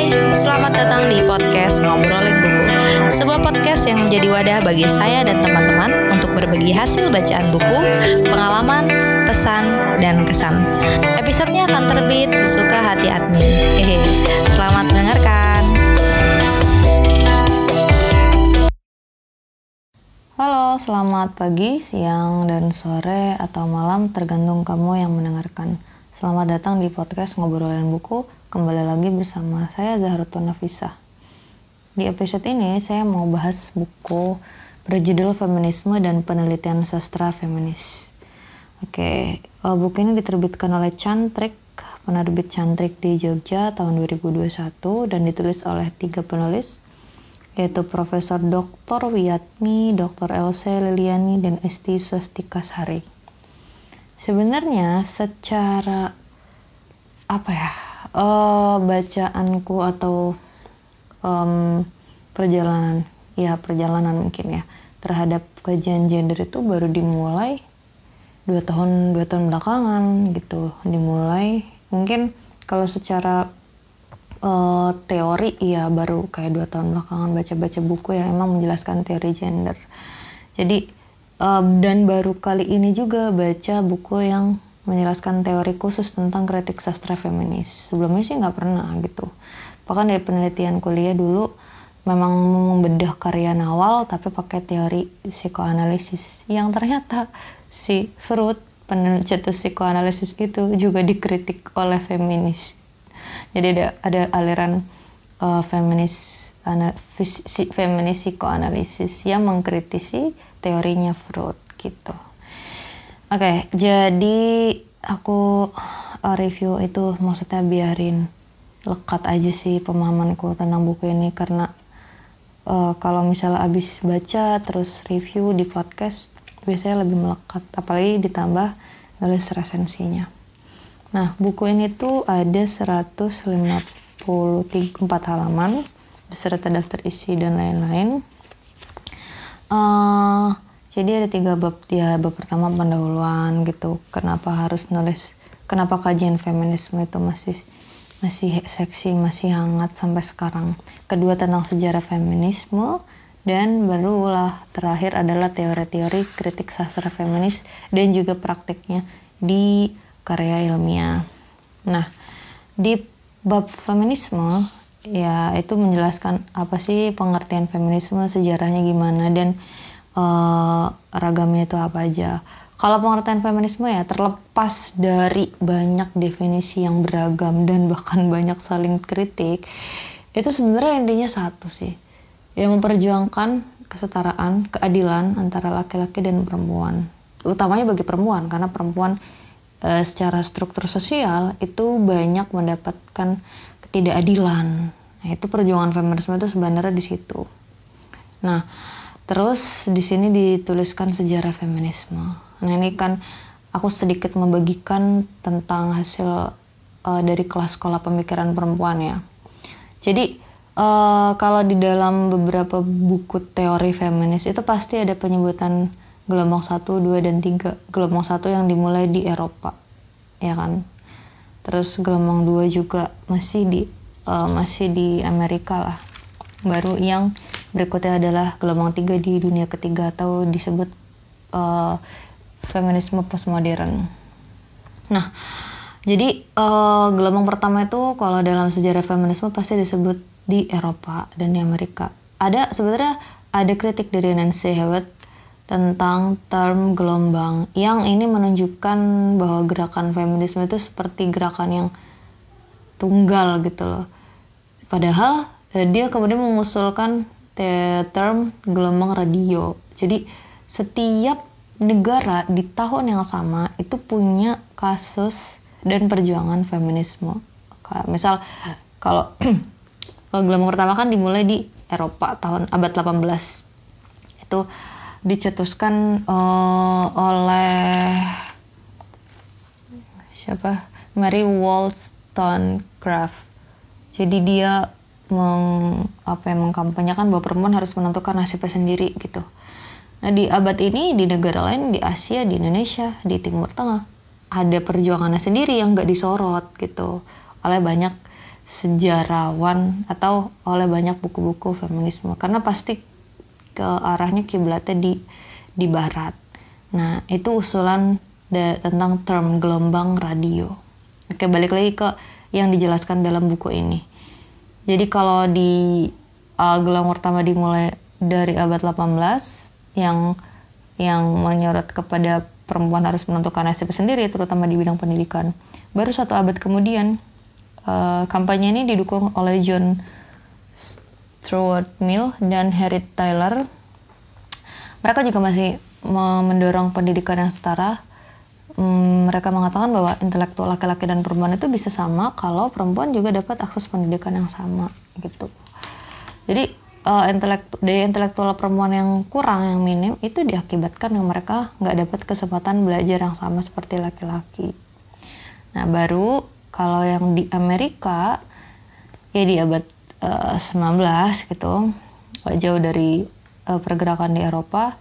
Hai, selamat datang di podcast Ngobrolin Buku, sebuah podcast yang menjadi wadah bagi saya dan teman-teman untuk berbagi hasil bacaan buku, pengalaman, pesan, dan kesan. Episodenya akan terbit sesuka hati admin. Selamat mendengarkan. Halo, selamat pagi, siang, dan sore atau malam tergantung kamu yang mendengarkan. Selamat datang di podcast Ngobrolin Buku, kembali lagi bersama saya Zaharuto Nafisa. Di episode ini saya mau bahas buku berjudul Feminisme dan Penelitian Sastra Feminis. Oke, buku ini diterbitkan oleh Chantrik, penerbit Chantrik di Jogja tahun 2021 dan ditulis oleh 3 penulis, yaitu Profesor Dr. Wiyadmi, Dr. Elsie Liliani, dan Isti Swastika Sari. Sebenarnya secara bacaanku atau perjalanan mungkin ya terhadap kajian gender itu baru dimulai 2 tahun belakangan gitu. Dimulai mungkin kalau secara teori ya baru kayak 2 tahun belakangan baca-baca buku yang emang menjelaskan teori gender. Jadi dan baru kali ini juga baca buku yang menjelaskan teori khusus tentang kritik sastra feminis. Sebelumnya sih nggak pernah gitu. Bahkan dari penelitian kuliah dulu memang membedah karya Nawal tapi pakai teori psikoanalisis. Yang ternyata si Freud, pencetus psikoanalisis itu juga dikritik oleh feminis. Jadi ada aliran feminis psikoanalisis yang mengkritisi teorinya Freud gitu. Oke, jadi aku review itu maksudnya biarin lekat aja sih pemahamanku tentang buku ini karena kalau misalnya abis baca terus review di podcast biasanya lebih melekat, apalagi ditambah nulis resensinya. Nah, buku ini tuh ada 154 halaman beserta daftar isi dan lain-lain. Jadi ada 3 bab. Bab pertama pendahuluan gitu. Kenapa harus nulis? Kenapa kajian feminisme itu masih seksi, masih hangat sampai sekarang? Kedua tentang sejarah feminisme dan barulah terakhir adalah teori-teori kritik sastra feminis dan juga praktiknya di karya ilmiah. Nah, di bab feminisme ya itu menjelaskan apa sih pengertian feminisme, sejarahnya gimana, dan ragamnya itu apa aja. Kalau pengertian feminisme ya terlepas dari banyak definisi yang beragam dan bahkan banyak saling kritik, itu sebenarnya intinya satu sih, yang memperjuangkan kesetaraan, keadilan antara laki-laki dan perempuan, utamanya bagi perempuan, karena perempuan secara struktur sosial itu banyak mendapatkan ketidakadilan. Nah, itu perjuangan feminisme itu sebenarnya di situ. Nah, terus di sini dituliskan sejarah feminisme. Nah, ini kan aku sedikit membagikan tentang hasil dari kelas sekolah pemikiran perempuan ya. Jadi kalau di dalam beberapa buku teori feminis itu pasti ada penyebutan gelombang 1, 2, dan 3. Gelombang 1 yang dimulai di Eropa, ya kan? Terus gelombang 2 juga masih di Amerika lah. Baru yang berikutnya adalah gelombang 3 di dunia ketiga atau disebut feminisme postmodern. Nah, jadi gelombang pertama itu kalau dalam sejarah feminisme pasti disebut di Eropa dan di Amerika. Sebenarnya ada kritik dari Nancy Hewitt tentang term gelombang, yang ini menunjukkan bahwa gerakan feminisme itu seperti gerakan yang tunggal gitu loh. Padahal dia kemudian mengusulkan term gelombang radio. Jadi setiap negara di tahun yang sama itu punya kasus dan perjuangan feminisme. Misal kalau gelombang pertama kan dimulai di Eropa tahun abad 18 itu dicetuskan oleh siapa? Mary Wollstonecraft. Jadi dia mengkampanyekan bahwa perempuan harus menentukan nasibnya sendiri gitu. Nah, di abad ini di negara lain, di Asia, di Indonesia, di Timur Tengah ada perjuangannya sendiri yang nggak disorot gitu oleh banyak sejarawan atau oleh banyak buku-buku feminisme, karena pasti ke arahnya kiblatnya di barat. Nah, itu usulan tentang term gelombang radio. Oke, balik lagi ke yang dijelaskan dalam buku ini. Jadi kalau di gelombang pertama dimulai dari abad 18 yang menyorot kepada perempuan harus menentukan nasib sendiri, terutama di bidang pendidikan. Baru 1 abad kemudian, kampanye ini didukung oleh John Stuart Mill dan Harriet Taylor. Mereka juga masih mendorong pendidikan yang setara. Mereka mengatakan bahwa intelektual laki-laki dan perempuan itu bisa sama kalau perempuan juga dapat akses pendidikan yang sama, gitu. Jadi daya intelektual perempuan yang kurang, yang minim, itu diakibatkan yang mereka nggak dapat kesempatan belajar yang sama seperti laki-laki. Nah, baru kalau yang di Amerika, ya di abad 19 gitu, gak jauh dari pergerakan di Eropa,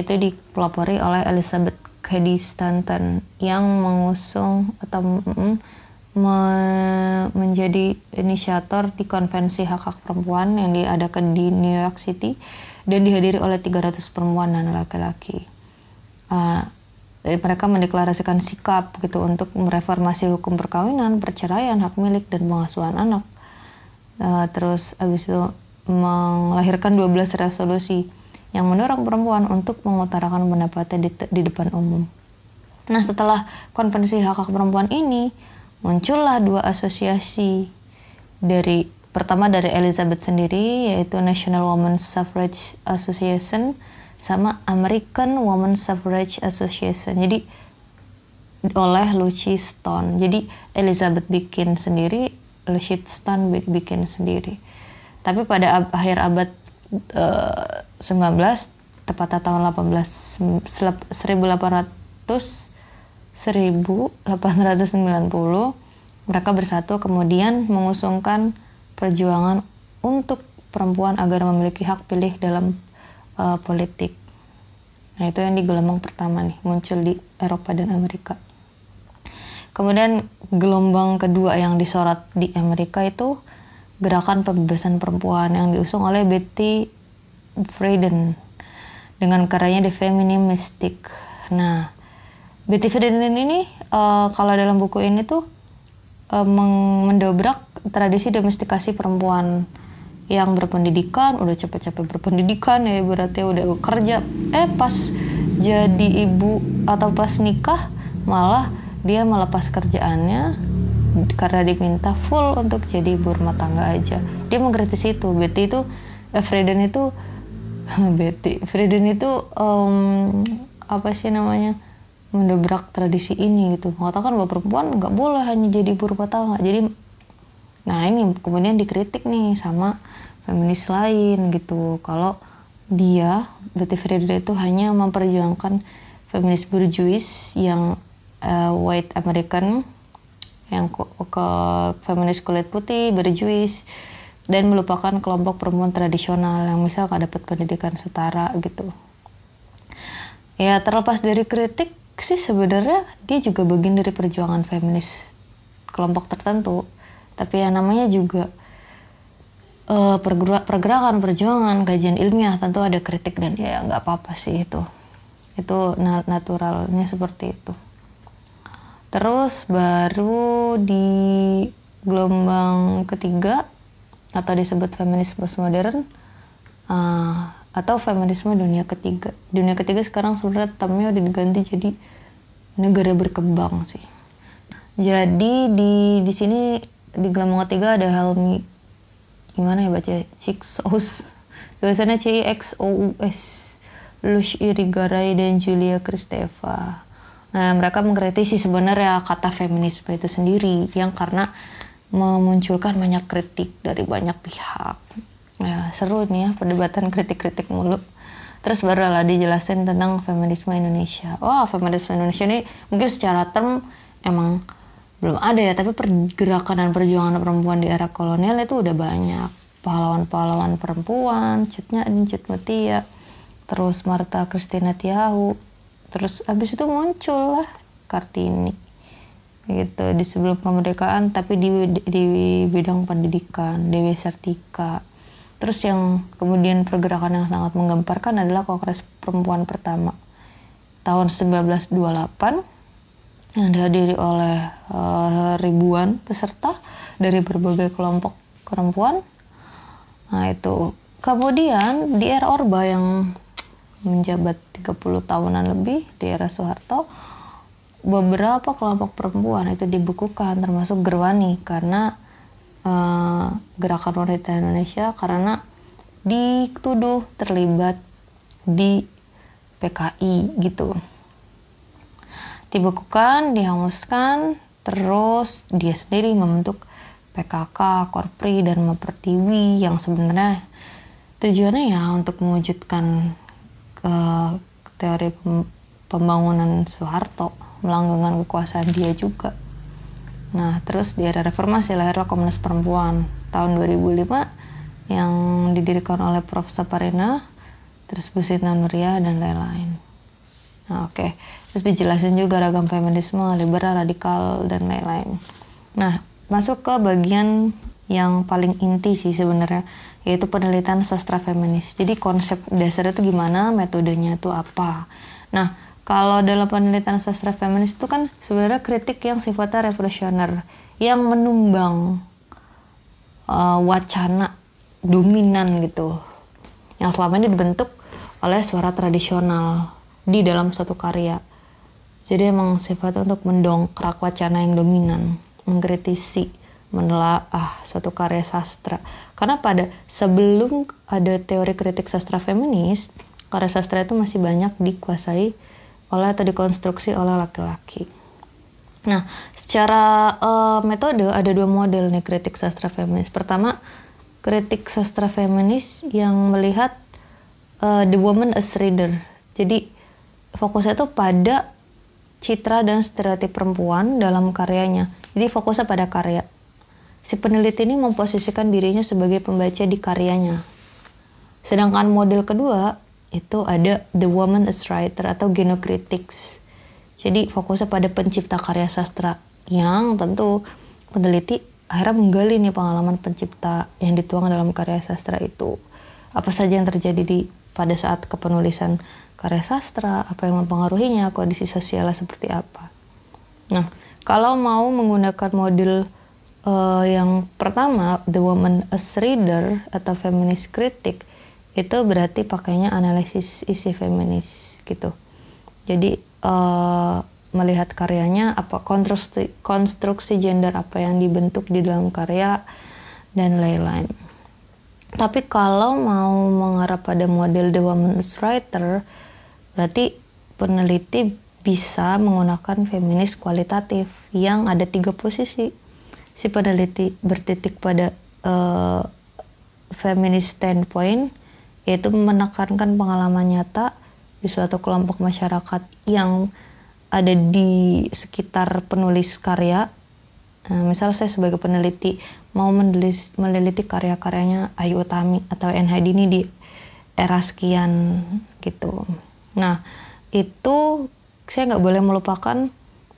itu dipelopori oleh Elizabeth Cady Stanton yang mengusung atau menjadi inisiator di konvensi hak-hak perempuan yang diadakan di New York City dan dihadiri oleh 300 perempuan dan laki-laki. Mereka mendeklarasikan sikap gitu untuk mereformasi hukum perkawinan, perceraian, hak milik, dan pengasuhan anak. Terus abis itu melahirkan 12 resolusi yang mendorong perempuan untuk mengutarakan pendapatnya di depan umum. Nah, setelah konvensi hak-hak perempuan ini, muncullah 2 asosiasi, pertama dari Elizabeth sendiri, yaitu National Women's Suffrage Association sama American Women's Suffrage Association. Jadi oleh Lucy Stone. Jadi Elizabeth bikin sendiri, Lucy Stone bikin sendiri. Tapi pada akhir abad 19, tepatnya tahun 1890, mereka bersatu kemudian mengusungkan perjuangan untuk perempuan agar memiliki hak pilih dalam politik. Nah, itu yang di gelombang pertama nih, muncul di Eropa dan Amerika. Kemudian gelombang kedua yang disorot di Amerika itu gerakan pembebasan perempuan yang diusung oleh Betty Friedan dengan karyanya The Feminine Mystique. Nah, Betty Friedan ini kalau dalam buku ini tuh mendobrak tradisi domestikasi perempuan yang berpendidikan, udah capek-capek berpendidikan ya, berarti udah kerja, pas jadi ibu atau pas nikah malah dia melepas kerjaannya karena diminta full untuk jadi ibu rumah tangga aja. Dia mengkritisi itu. Betty Friedan itu mendobrak tradisi ini gitu, mengatakan bahwa perempuan nggak boleh hanya jadi ibu rumah tangga. Jadi, nah ini kemudian dikritik nih sama feminis lain gitu, kalau dia Betty Friedan itu hanya memperjuangkan feminis bourgeois yang white American, yang ke feminis kulit putih bourgeois, dan melupakan kelompok perempuan tradisional yang misal nggak dapat pendidikan setara gitu. Ya, terlepas dari kritik sih sebenarnya dia juga bagian dari perjuangan feminis kelompok tertentu, tapi yang namanya juga pergerakan perjuangan, kajian ilmiah tentu ada kritik, dan ya nggak apa-apa sih, itu naturalnya seperti itu. Terus baru di gelombang ketiga atau disebut feminisme postmodern atau feminisme dunia ketiga. Dunia ketiga sekarang sebenarnya termnya udah diganti jadi negara berkembang sih. Jadi di sini di gelombang ketiga ada Helmi, gimana ya baca, Cixous, tulisannya Cixous, Luce Irigaray dan Julia Kristeva. Nah, mereka mengkritisi sebenarnya kata feminisme itu sendiri yang karena memunculkan banyak kritik dari banyak pihak. Ya, seru nih ya, perdebatan kritik-kritik mulu. Terus barulah dijelasin tentang feminisme Indonesia. Wah, feminisme Indonesia ini mungkin secara term emang belum ada ya, tapi pergerakan dan perjuangan perempuan di era kolonial itu udah banyak. Pahlawan-pahlawan perempuan, Cutnya Encet Mutia, terus Martha Christina Tiahahu, terus abis itu muncul lah Kartini. gitu di sebelum kemerdekaan, tapi di bidang pendidikan, Dewi Sartika. Terus yang kemudian pergerakan yang sangat menggemparkan adalah Kongres Perempuan pertama tahun 1928 yang dihadiri oleh ribuan peserta dari berbagai kelompok perempuan. Nah itu. Kemudian di era Orba yang menjabat 30 tahunan lebih di era Soeharto, beberapa kelompok perempuan itu dibekukan, termasuk Gerwani, karena gerakan wanita Indonesia, karena dituduh terlibat di PKI gitu. Dibekukan, dihanguskan, terus dia sendiri membentuk PKK, Korpri, dan Mepertiwi yang sebenarnya tujuannya ya untuk mewujudkan teori pembangunan Soeharto, melanggengkan kekuasaan dia juga. Nah, terus di era reformasi lahirlah Komnas Perempuan tahun 2005 yang didirikan oleh Prof. Saparina, terus Bu Sinta Nuria, dan lain-lain. Nah, oke. Terus dijelasin juga ragam feminisme, liberal, radikal, dan lain-lain. Nah, masuk ke bagian yang paling inti sih sebenarnya, yaitu penelitian sastra feminis. Jadi konsep dasarnya itu gimana, metodenya itu apa. Nah, kalau dalam penelitian sastra feminis itu kan sebenarnya kritik yang sifatnya revolusioner, yang menumbang wacana dominan gitu, yang selama ini dibentuk oleh suara tradisional di dalam satu karya. Jadi emang sifatnya untuk mendongkrak wacana yang dominan, mengkritisi, menelaah suatu karya sastra. Karena pada sebelum ada teori kritik sastra feminis, karya sastra itu masih banyak dikuasai oleh atau dikonstruksi oleh laki-laki. Nah, secara metode ada dua model nih kritik sastra feminis. Pertama, kritik sastra feminis yang melihat the woman as reader. Jadi fokusnya itu pada citra dan stereotip perempuan dalam karyanya. Jadi fokusnya pada karya. Si peneliti ini memposisikan dirinya sebagai pembaca di karyanya. Sedangkan model kedua itu ada The Woman as Writer atau genokritiks. Jadi fokusnya pada pencipta karya sastra, yang tentu peneliti akhirnya menggali nih pengalaman pencipta yang dituang dalam karya sastra itu. Apa saja yang terjadi pada saat kepenulisan karya sastra, apa yang mempengaruhinya, kondisi sosialnya seperti apa. Nah, kalau mau menggunakan model yang pertama, The Woman as Reader atau feminist critic, itu berarti pakainya analisis isi feminis gitu. Jadi melihat karyanya, apa konstruksi gender apa yang dibentuk di dalam karya dan lain-lain. Tapi kalau mau mengarah pada model The Woman as Writer, berarti peneliti bisa menggunakan feminis kualitatif yang ada 3 posisi. Si peneliti bertitik pada feminist standpoint, yaitu menekankan pengalaman nyata di suatu kelompok masyarakat yang ada di sekitar penulis karya. Nah, misal saya sebagai peneliti mau meneliti karya-karyanya Ayu Utami atau NH Dini di era sekian gitu. Nah, itu saya nggak boleh melupakan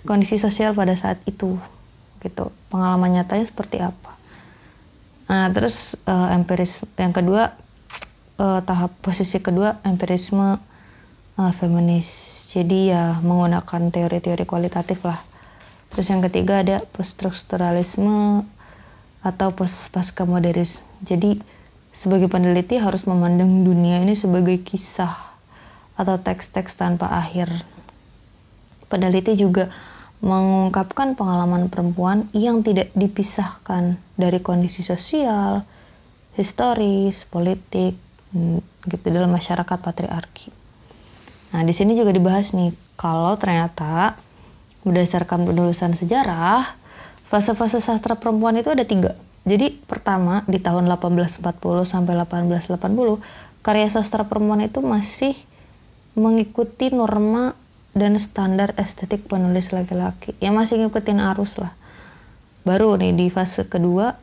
kondisi sosial pada saat itu gitu. Pengalaman nyatanya seperti apa. Nah, terus empiris yang kedua, tahap posisi kedua, empirisme feminis. Jadi ya menggunakan teori-teori kualitatif lah. Terus yang ketiga ada poststrukturalisme atau pasca-modernis. Jadi sebagai peneliti harus memandang dunia ini sebagai kisah atau teks-teks tanpa akhir. Peneliti juga mengungkapkan pengalaman perempuan yang tidak dipisahkan dari kondisi sosial, historis, politik gitu dalam masyarakat patriarki. Nah, di sini juga dibahas nih kalau ternyata berdasarkan penulisan sejarah, fase-fase sastra perempuan itu ada 3. Jadi pertama, di tahun 1840 sampai 1880, karya sastra perempuan itu masih mengikuti norma dan standar estetik penulis laki-laki. Ya masih ngikutin arus lah. Baru nih di fase kedua,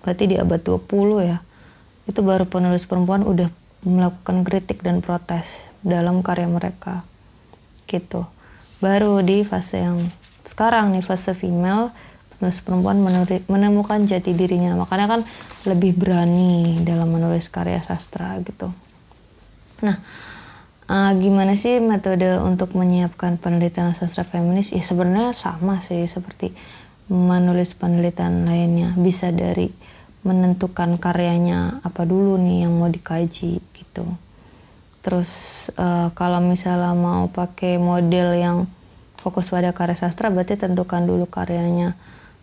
berarti di abad 20 ya, itu baru penulis perempuan udah melakukan kritik dan protes dalam karya mereka gitu. Baru di fase yang sekarang nih fase female, penulis perempuan menemukan jati dirinya, makanya kan lebih berani dalam menulis karya sastra gitu. Nah, gimana sih metode untuk menyiapkan penelitian sastra feminis? Ya sebenarnya sama sih seperti menulis penelitian lainnya. Bisa dari menentukan karyanya apa dulu nih yang mau dikaji gitu. Terus kalau misalnya mau pakai model yang fokus pada karya sastra, berarti tentukan dulu karyanya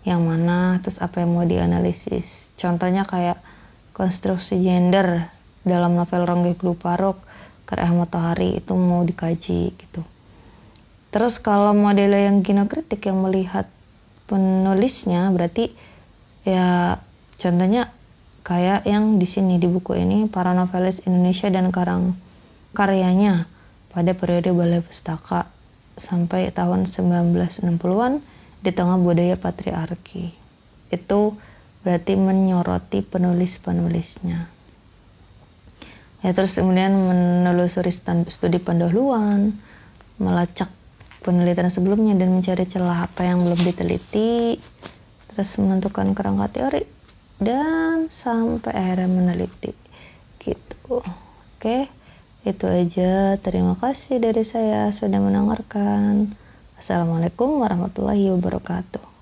yang mana, terus apa yang mau dianalisis. Contohnya kayak konstruksi gender dalam novel Ronggeng Dukuh Paruk, karya Matahari itu mau dikaji gitu. Terus kalau modelnya yang kinokritik yang melihat penulisnya, berarti ya contohnya kayak yang di sini di buku ini, para novelis Indonesia dan karyanya pada periode Balai Pustaka sampai tahun 1960-an di tengah budaya patriarki. Itu berarti menyoroti penulis-penulisnya. Ya, terus kemudian menelusuri studi pendahuluan, melacak penelitian sebelumnya dan mencari celah apa yang belum diteliti, terus menentukan kerangka teori dan sampai akhirnya meneliti gitu. Oke, itu aja. Terima kasih dari saya sudah mendengarkan. Assalamualaikum warahmatullahi wabarakatuh.